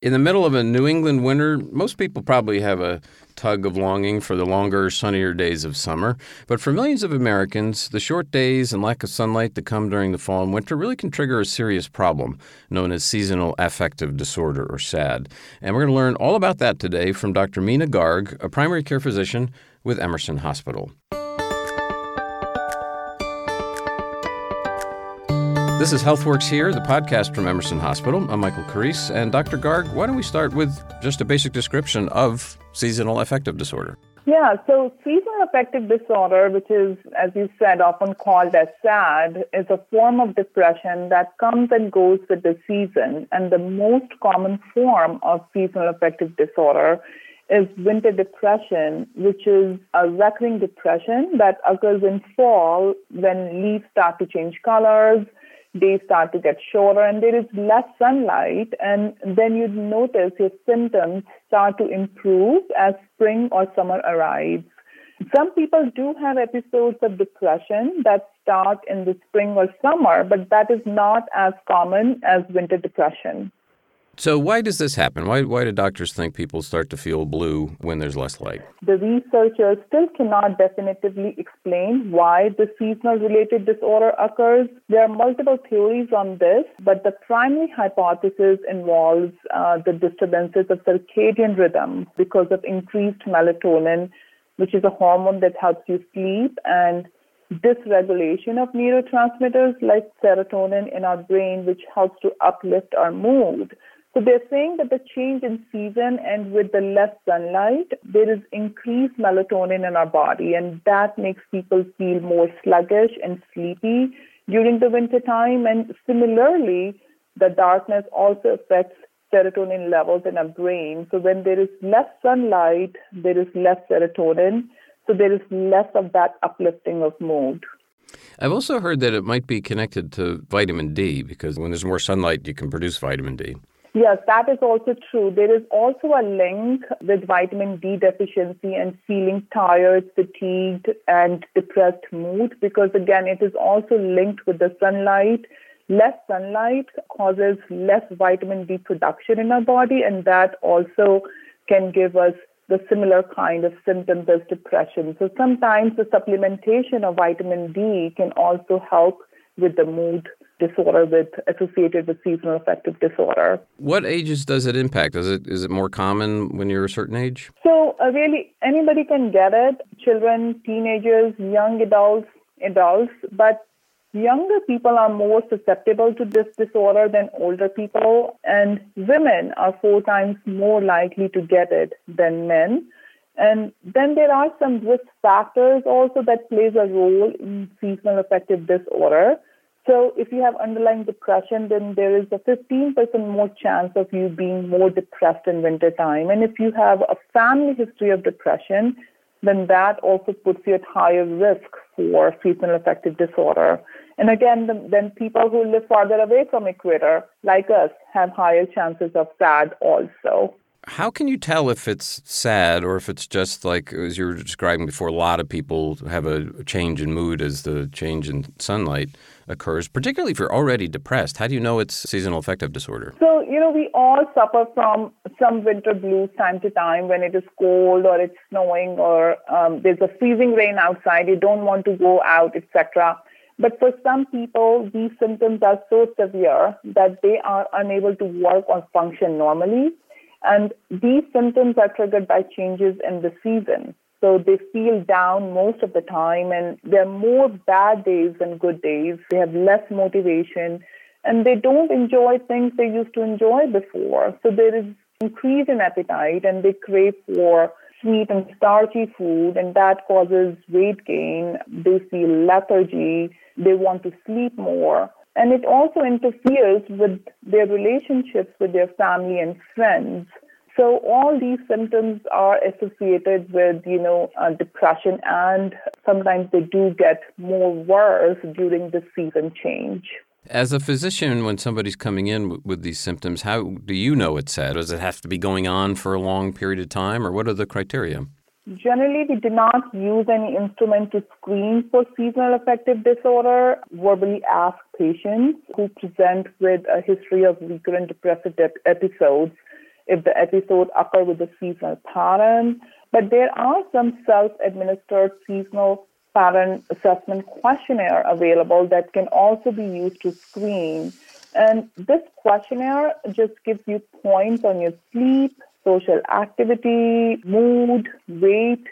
In the middle of a New England winter, most people probably have a tug of longing for the longer, sunnier days of summer. But for millions of Americans, the short days and lack of sunlight that come during the fall and winter really can trigger a serious problem known as seasonal affective disorder, or SAD. And we're going to learn all about that today from Dr. Meena Garg, a primary care physician with Emerson Hospital. This is HealthWorks Here, the podcast from Emerson Hospital. I'm Michael Carice. And Dr. Garg, why don't we start with just a basic description of seasonal affective disorder? Yeah, so seasonal affective disorder, which is, as you said, often called as SAD, is a form of depression that comes and goes with the season. And the most common form of seasonal affective disorder is winter depression, which is a recurring depression that occurs in fall when leaves start to change colors, days start to get shorter, and there is less sunlight, and then you'd notice your symptoms start to improve as spring or summer arrives. Some people do have episodes of depression that start in the spring or summer, but that is not as common as winter depression. So why does this happen? Why do doctors think people start to feel blue when there's less light? The researchers still cannot definitively explain why the seasonal-related disorder occurs. There are multiple theories on this, but the primary hypothesis involves the disturbances of circadian rhythm because of increased melatonin, which is a hormone that helps you sleep, and dysregulation of neurotransmitters like serotonin in our brain, which helps to uplift our mood. So they're saying that the change in season and with the less sunlight, there is increased melatonin in our body, and that makes people feel more sluggish and sleepy during the winter time. And similarly, the darkness also affects serotonin levels in our brain. So when there is less sunlight, there is less serotonin. So there is less of that uplifting of mood. I've also heard that it might be connected to vitamin D, because when there's more sunlight, you can produce vitamin D. Yes, that is also true. There is also a link with vitamin D deficiency and feeling tired, fatigued, and depressed mood, because again, it is also linked with the sunlight. Less sunlight causes less vitamin D production in our body, and that also can give us the similar kind of symptoms as depression. So sometimes the supplementation of vitamin D can also help with the mood disorder associated with seasonal affective disorder. What ages does it impact? Is it more common when you're a certain age? So really anybody can get it, children, teenagers, young adults, but younger people are more susceptible to this disorder than older people, and women are 4 times more likely to get it than men. And then there are some risk factors also that plays a role in seasonal affective disorder. So if you have underlying depression, then there is a 15% more chance of you being more depressed in wintertime. And if you have a family history of depression, then that also puts you at higher risk for seasonal affective disorder. And again, then people who live farther away from equator, like us, have higher chances of SAD also. How can you tell if it's SAD or if it's just like, as you were describing before, a lot of people have a change in mood as the change in sunlight occurs, particularly if you're already depressed? How do you know it's seasonal affective disorder? So, we all suffer from some winter blues time to time when it is cold or it's snowing or there's a freezing rain outside, you don't want to go out, etc. But for some people, these symptoms are so severe that they are unable to work or function normally. And these symptoms are triggered by changes in the season. So they feel down most of the time, and there are more bad days than good days. They have less motivation, and they don't enjoy things they used to enjoy before. So there is increase in appetite, and they crave for sweet and starchy food, and that causes weight gain. They feel lethargy. They want to sleep more. And it also interferes with their relationships with their family and friends. So all these symptoms are associated with, depression, and sometimes they do get more worse during the season change. As a physician, when somebody's coming in with these symptoms, how do you know it's SAD? Does it have to be going on for a long period of time, or what are the criteria? Generally, we do not use any instrument to screen for seasonal affective disorder. Verbally ask patients who present with a history of recurrent depressive episodes if the episode occurs with a seasonal pattern. But there are some self-administered seasonal pattern assessment questionnaire available that can also be used to screen. And this questionnaire just gives you points on your sleep, social activity, mood, weight,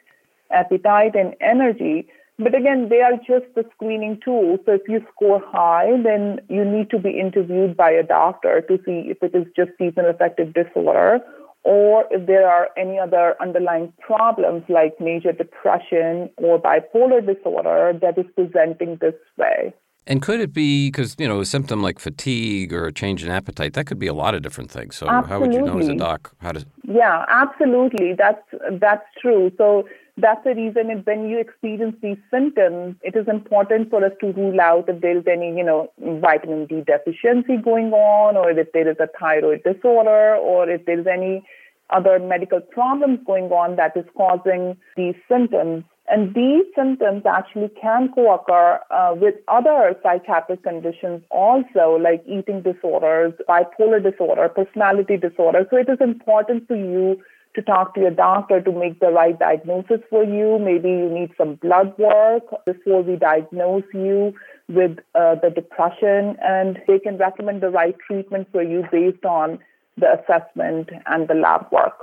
appetite, and energy. But again, they are just the screening tool. So if you score high, then you need to be interviewed by a doctor to see if it is just seasonal affective disorder or if there are any other underlying problems like major depression or bipolar disorder that is presenting this way. And could it be, because, you know, a symptom like fatigue or a change in appetite, that could be a lot of different things. So How would you know as a doc how to... Yeah, absolutely. That's true. So that's the reason that when you experience these symptoms, it is important for us to rule out if there is any, you know, vitamin D deficiency going on, or if there is a thyroid disorder, or if there is any other medical problems going on that is causing these symptoms. And these symptoms actually can co-occur with other psychiatric conditions also, like eating disorders, bipolar disorder, personality disorder. So it is important for you to talk to your doctor to make the right diagnosis for you. Maybe you need some blood work before we diagnose you with the depression, and they can recommend the right treatment for you based on the assessment and the lab work.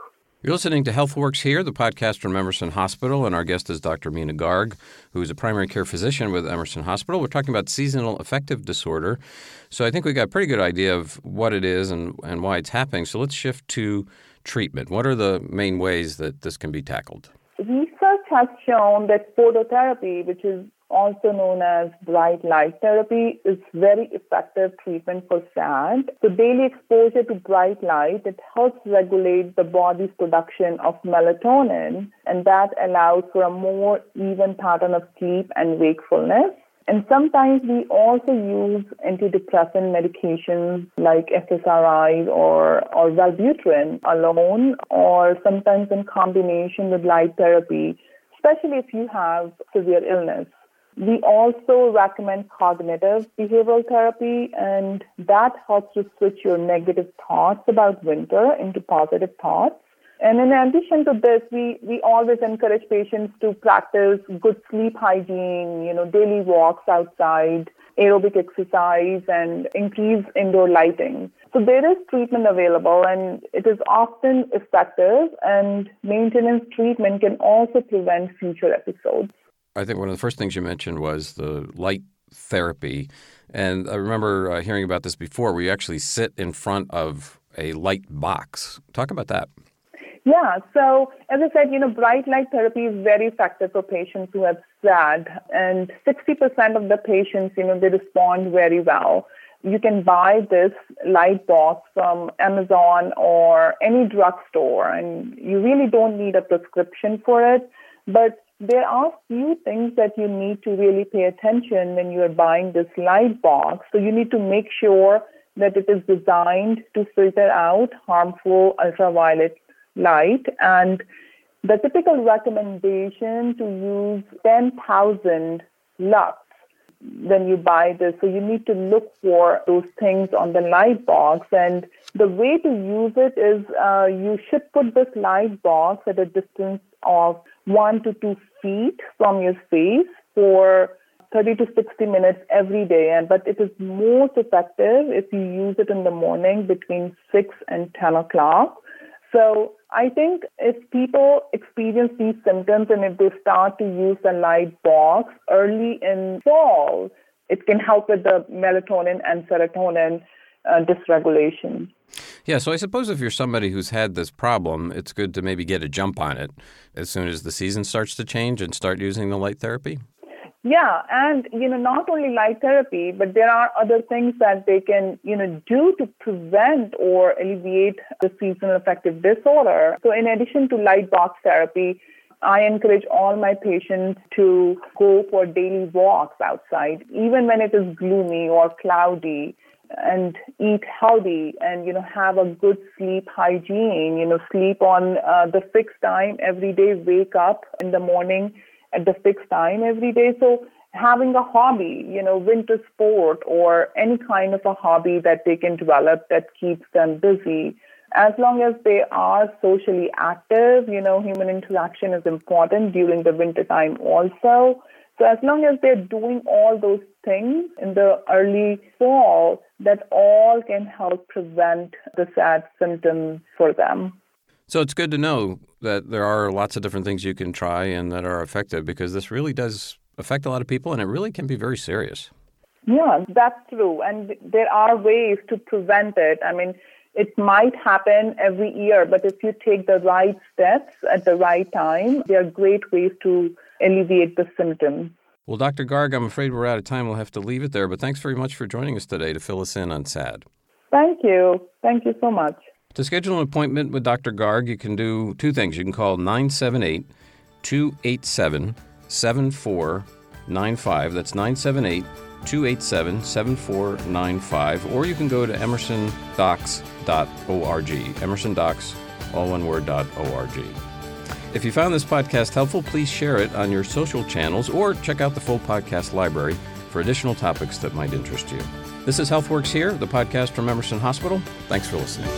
You're listening to HealthWorks here, the podcast from Emerson Hospital, and our guest is Dr. Meena Garg, who is a primary care physician with Emerson Hospital. We're talking about seasonal affective disorder, so I think we got a pretty good idea of what it is and why it's happening. So let's shift to treatment. What are the main ways that this can be tackled? Research has shown that phototherapy, which is also known as bright light therapy, is very effective treatment for SAD. So daily exposure to bright light, it helps regulate the body's production of melatonin, and that allows for a more even pattern of sleep and wakefulness. And sometimes we also use antidepressant medications like SSRIs or Valbutrin alone, or sometimes in combination with light therapy, especially if you have severe illness. We also recommend cognitive behavioral therapy, and that helps to switch your negative thoughts about winter into positive thoughts. And in addition to this, we always encourage patients to practice good sleep hygiene, you know, daily walks outside, aerobic exercise, and increase indoor lighting. So there is treatment available, and it is often effective, and maintenance treatment can also prevent future episodes. I think one of the first things you mentioned was the light therapy. And I remember hearing about this before, where you actually sit in front of a light box. Talk about that. Yeah. So as I said, you know, bright light therapy is very effective for patients who have SAD. And 60% of the patients, you know, they respond very well. You can buy this light box from Amazon or any drugstore, and you really don't need a prescription for it. But there are few things that you need to really pay attention when you are buying this light box. So you need to make sure that it is designed to filter out harmful ultraviolet light. And the typical recommendation to use 10,000 lux when you buy this. So you need to look for those things on the light box. And the way to use it is you should put this light box at a distance of 1 to 2 feet from your face for 30 to 60 minutes every day. But it is most effective if you use it in the morning between 6 and 10 o'clock. So I think if people experience these symptoms and if they start to use the light box early in fall, it can help with the melatonin and serotonin dysregulation. Yeah, so I suppose if you're somebody who's had this problem, it's good to maybe get a jump on it as soon as the season starts to change and start using the light therapy. Yeah, and, you know, not only light therapy, but there are other things that they can, you know, do to prevent or alleviate the seasonal affective disorder. So in addition to light box therapy, I encourage all my patients to go for daily walks outside, even when it is gloomy or cloudy, and eat healthy and, you know, have a good sleep hygiene, you know, sleep on the fixed time every day, wake up in the morning at the fixed time every day. So having a hobby, you know, winter sport or any kind of a hobby that they can develop that keeps them busy. As long as they are socially active, you know, human interaction is important during the winter time also. So as long as they're doing all those things in the early fall, that all can help prevent the SAD symptoms for them. So it's good to know that there are lots of different things you can try and that are effective, because this really does affect a lot of people and it really can be very serious. Yeah, that's true. And there are ways to prevent it. I mean, it might happen every year, but if you take the right steps at the right time, there are great ways to alleviate the symptoms. Well, Dr. Garg, I'm afraid we're out of time. We'll have to leave it there, but thanks very much for joining us today to fill us in on SAD. Thank you. Thank you so much. To schedule an appointment with Dr. Garg, you can do two things. You can call 978-287-7495. That's 978-287-7495. Or you can go to emersondocs.org. Emersondocs, all one word, .org. If you found this podcast helpful, please share it on your social channels or check out the full podcast library for additional topics that might interest you. This is HealthWorks Here, the podcast from Emerson Hospital. Thanks for listening.